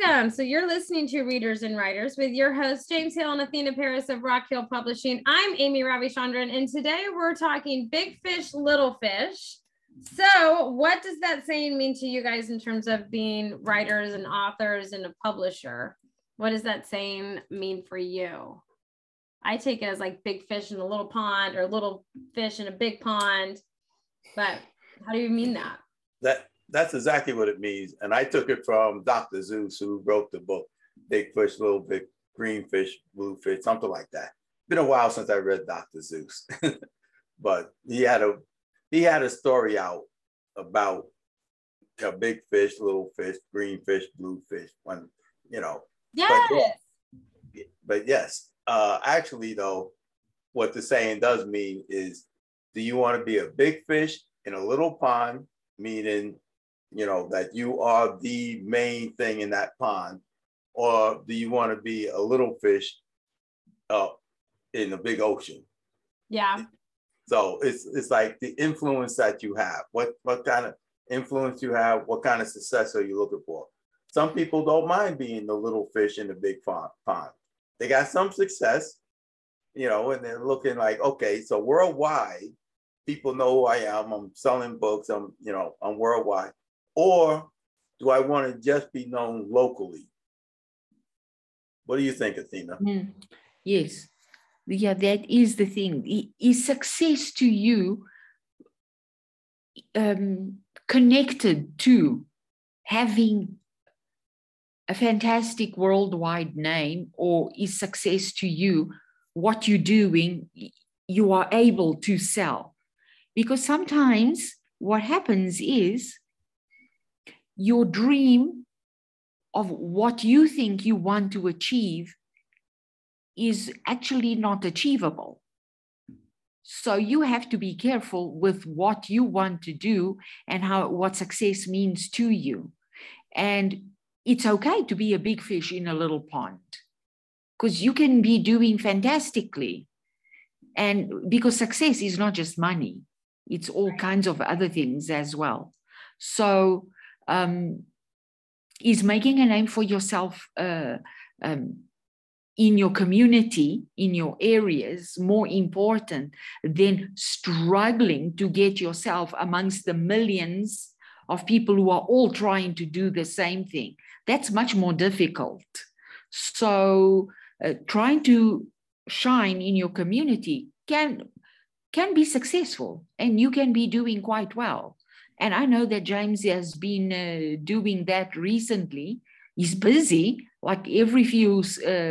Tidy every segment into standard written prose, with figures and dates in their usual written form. welcome. So you're listening to Readers and Writers with your hosts, James Hill and Athena Paris of Rock Hill Publishing. I'm Amy Ravichandran, and today we're talking big fish, little fish. So what does that saying mean to you guys in terms of being writers and authors and a publisher? What does that saying mean for you? I take it as like big fish in a little pond or little fish in a big pond, but how do you mean that? That's exactly what it means. And I took it from Dr. Seuss, who wrote the book, Big Fish, Little Big, Green Fish, Blue Fish, something like that. Been a while since I read Dr. Seuss, but he had a story out about a big fish, little fish, green fish, blue fish, one, you know. Yes. But yes, actually though, what the saying does mean is, do you want to be a big fish in a little pond, meaning, you know, that you are the main thing in that pond, or do you want to be a little fish in the big ocean? Yeah. So it's like the influence that you have, what kind of influence you have, what kind of success are you looking for? Some people don't mind being the little fish in the big pond. They got some success, you know, and they're looking like, okay, so worldwide, people know who I am, I'm selling books, I'm worldwide. Or do I want to just be known locally? What do you think, Athena? Yes. Yeah, that is the thing. Is success to you connected to having a fantastic worldwide name, or is success to you what you're doing, you are able to sell? Because sometimes what happens is your dream of what you think you want to achieve is actually not achievable. So you have to be careful with what you want to do and what success means to you. And it's okay to be a big fish in a little pond, because you can be doing fantastically. And because success is not just money, it's all kinds of other things as well. So is making a name for yourself in your community, in your areas, more important than struggling to get yourself amongst the millions of people who are all trying to do the same thing? That's much more difficult. So trying to shine in your community can be successful, and you can be doing quite well. And I know that James has been doing that recently. He's busy, like every few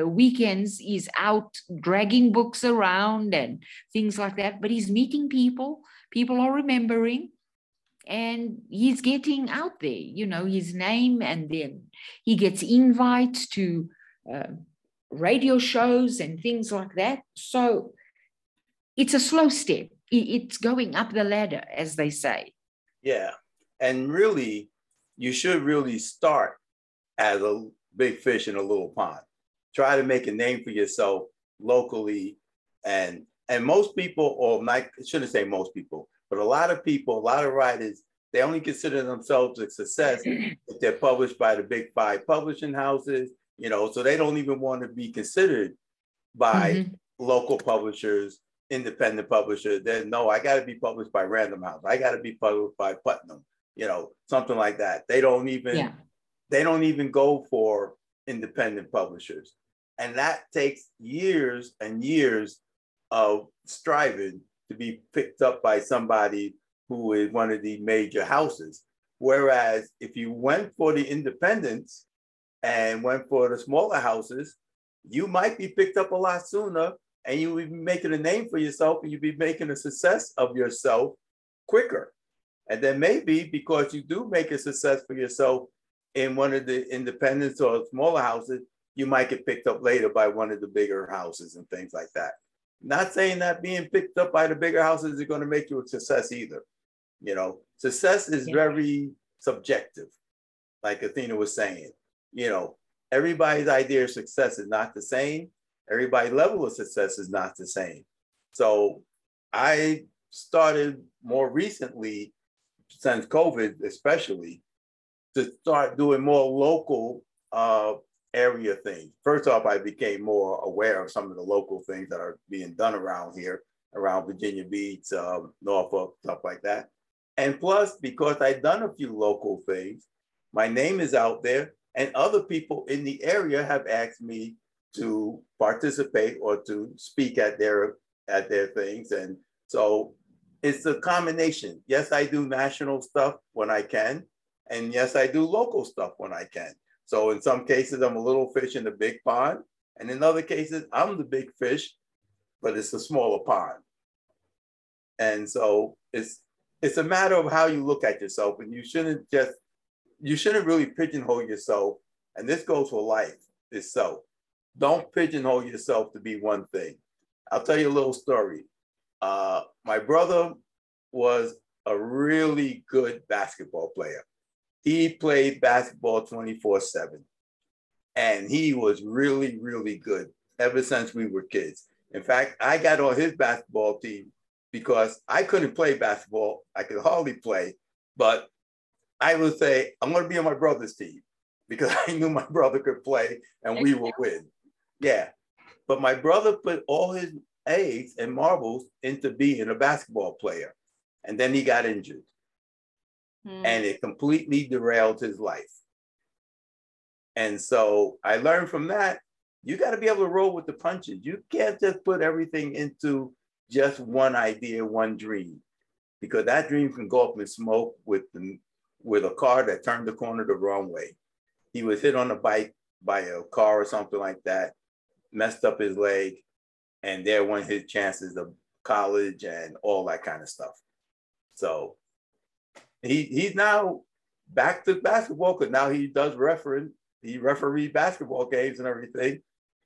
weekends, he's out dragging books around and things like that, but he's meeting people are remembering, and he's getting out there, you know, his name, and then he gets invites to radio shows and things like that. So it's a slow step. It's going up the ladder, as they say. Yeah. And really, you should really start as a big fish in a little pond. Try to make a name for yourself locally. And most people, or I shouldn't say most people, but a lot of writers, they only consider themselves a success if they're published by the big five publishing houses, you know, so they don't even want to be considered by local publishers, independent publishers. I got to be published by Random House. I got to be published by Putnam, you know, something like that. They don't even go for independent publishers. And that takes years and years of striving to be picked up by somebody who is one of the major houses. Whereas if you went for the independents and went for the smaller houses, you might be picked up a lot sooner, and you would be making a name for yourself, and you'd be making a success of yourself quicker. And then maybe because you do make a success for yourself in one of the independents or smaller houses, you might get picked up later by one of the bigger houses and things like that. Not saying that being picked up by the bigger houses is going to make you a success either. You know, success is very subjective, like Athena was saying. You know, everybody's idea of success is not the same. Everybody's level of success is not the same. So I started more recently, since COVID especially, to start doing more local area things. First off, I became more aware of some of the local things that are being done around here, around Virginia Beach, Norfolk, stuff like that. And plus, because I'd done a few local things, my name is out there, and other people in the area have asked me to participate or to speak at their things. And so it's a combination. Yes, I do national stuff when I can, and yes, I do local stuff when I can. So in some cases, I'm a little fish in a big pond, and in other cases, I'm the big fish, but it's a smaller pond. And so it's a matter of how you look at yourself, and you shouldn't really pigeonhole yourself. And this goes for life itself. Don't pigeonhole yourself to be one thing. I'll tell you a little story. My brother was a really good basketball player. He played basketball 24/7, and he was really, really good ever since we were kids. In fact, I got on his basketball team because I couldn't play basketball. I could hardly play, but I would say, I'm going to be on my brother's team because I knew my brother could play and we would win. Yeah. But my brother put all his eggs and marbles into being a basketball player. And then he got injured. Mm. And it completely derailed his life. And so I learned from that, you got to be able to roll with the punches. You can't just put everything into just one idea, one dream, because that dream can go up in smoke with a car that turned the corner the wrong way. He was hit on a bike by a car or something like that, messed up his leg, and there went his chances of college and all that kind of stuff. So he's now back to basketball, because now he does referee basketball games and everything.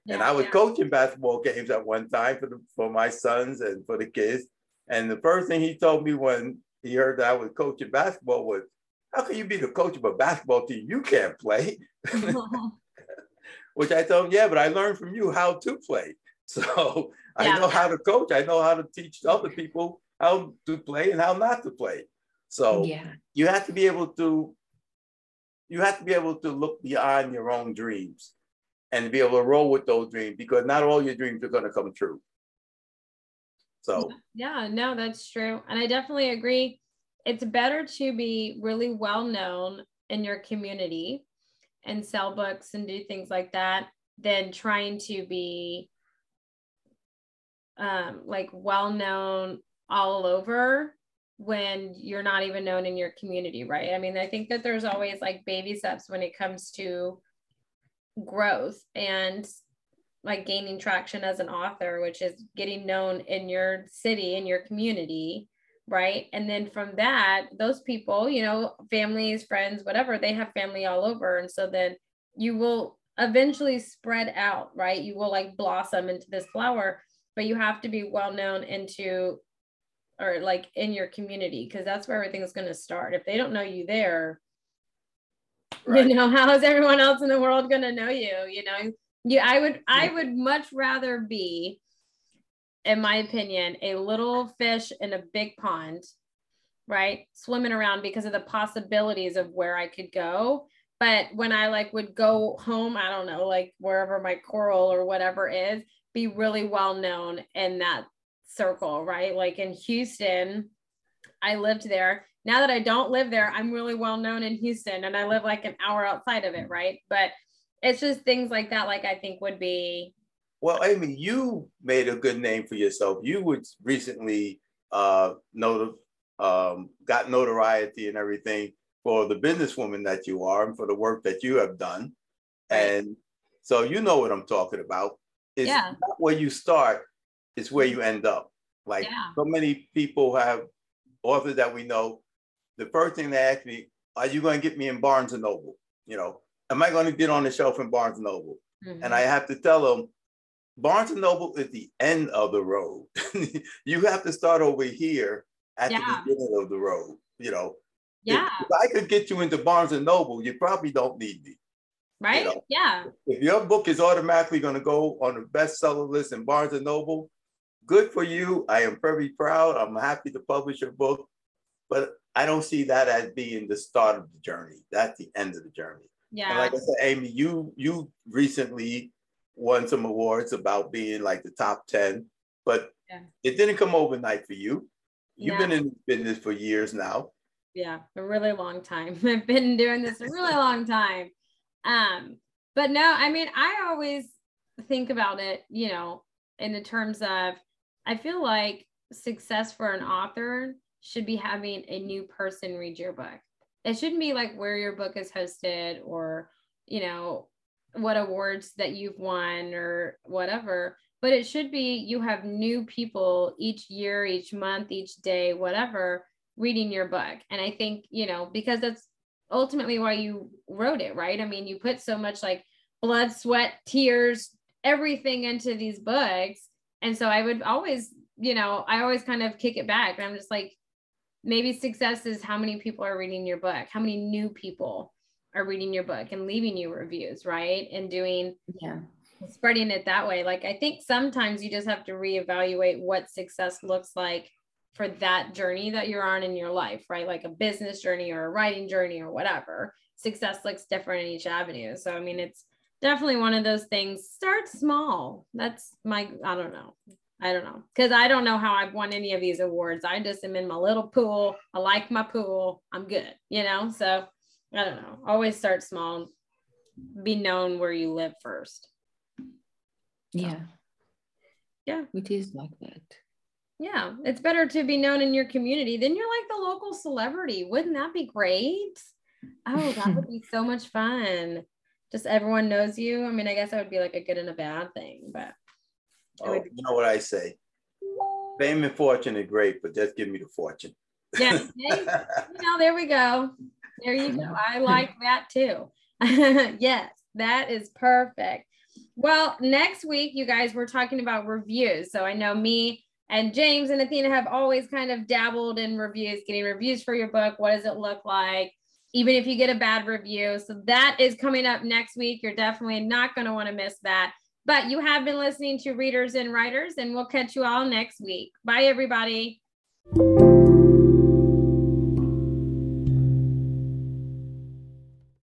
Yeah, and I was coaching basketball games at one time for my sons and for the kids. And the first thing he told me when he heard that I was coaching basketball was, how can you be the coach of a basketball team? You can't play. Which I told him, yeah, but I learned from you how to play. So I know how to coach. I know how to teach other people how to play and how not to play. So you have to be able to, you have to be able to look beyond your own dreams and be able to roll with those dreams, because not all your dreams are going to come true. So, yeah, no, that's true. And I definitely agree. It's better to be really well known in your community and sell books and do things like that than trying to be like well known all over when you're not even known in your community, right? I mean, I think that there's always like baby steps when it comes to growth and like gaining traction as an author, which is getting known in your city, in your community, right? And then from that, those people, you know, families, friends, whatever, they have family all over. And so then you will eventually spread out, right? You will like blossom into this flower, but you have to be well known into, or like in your community, because that's where everything is going to start. If they don't know you there, right, you know, how is everyone else in the world going to know you? You know, I would much rather be, in my opinion, a little fish in a big pond, right? Swimming around because of the possibilities of where I could go. But when I like would go home, I don't know, like wherever my coral or whatever is, be really well known in that circle, right? Like in Houston, I lived there. Now that I don't live there, I'm really well known in Houston, and I live like an hour outside of it, right? But it's just things like that, like I think would be. Well, Amy, you made a good name for yourself. You would recently got notoriety and everything for the businesswoman that you are and for the work that you have done. And so you know what I'm talking about. It's not where you start, it's where you end up. Like so many people have authors that we know. The first thing they ask me, are you going to get me in Barnes & Noble? You know, am I going to get on the shelf in Barnes & Noble? Mm-hmm. And I have to tell them, Barnes and Noble is the end of the road. You have to start over here at the beginning of the road. You know, if I could get you into Barnes and Noble, you probably don't need me. Right? You know? Yeah. If your book is automatically going to go on the bestseller list in Barnes and Noble, good for you. I am very proud. I'm happy to publish your book, but I don't see that as being the start of the journey. That's the end of the journey. Yeah. And like I said, Amy, you recently won some awards about being like the top 10, but yeah, it didn't come overnight for you. You've been in business for years now. Yeah, a really long time. I've been doing this a really long time. But no, I mean, I always think about it, you know, in the terms of, I feel like success for an author should be having a new person read your book. It shouldn't be like where your book is hosted or, you know, what awards that you've won or whatever, but it should be, you have new people each year, each month, each day, whatever, reading your book. And I think, you know, because that's ultimately why you wrote it, right? I mean, you put so much like blood, sweat, tears, everything into these books. And so I would always, you know, I always kind of kick it back. And I'm just like, maybe success is how many people are reading your book, how many new people are reading your book and leaving you reviews, right? And doing, spreading it that way. Like, I think sometimes you just have to reevaluate what success looks like for that journey that you're on in your life, right? Like a business journey or a writing journey or whatever. Success looks different in each avenue. So, I mean, it's definitely one of those things. Start small. That's my, I don't know. Cause I don't know how I've won any of these awards. I just am in my little pool. I like my pool. I'm good, you know? So I don't know. Always start small. Be known where you live first. Yeah. Yeah. It is like that. Yeah. It's better to be known in your community. Then you're like the local celebrity. Wouldn't that be great? Oh, that would be so much fun. Just everyone knows you. I mean, I guess that would be like a good and a bad thing, but. Oh, you know what I say? Fame and fortune are great, but just give me the fortune. Yeah. You know, there we go. There you go. I like that too. Yes, that is perfect. Well, next week, you guys, we're talking about reviews. So I know me and James and Athena have always kind of dabbled in reviews, getting reviews for your book. What does it look like? Even if you get a bad review. So that is coming up next week. You're definitely not going to want to miss that. But you have been listening to Readers and Writers, and we'll catch you all next week. Bye, everybody.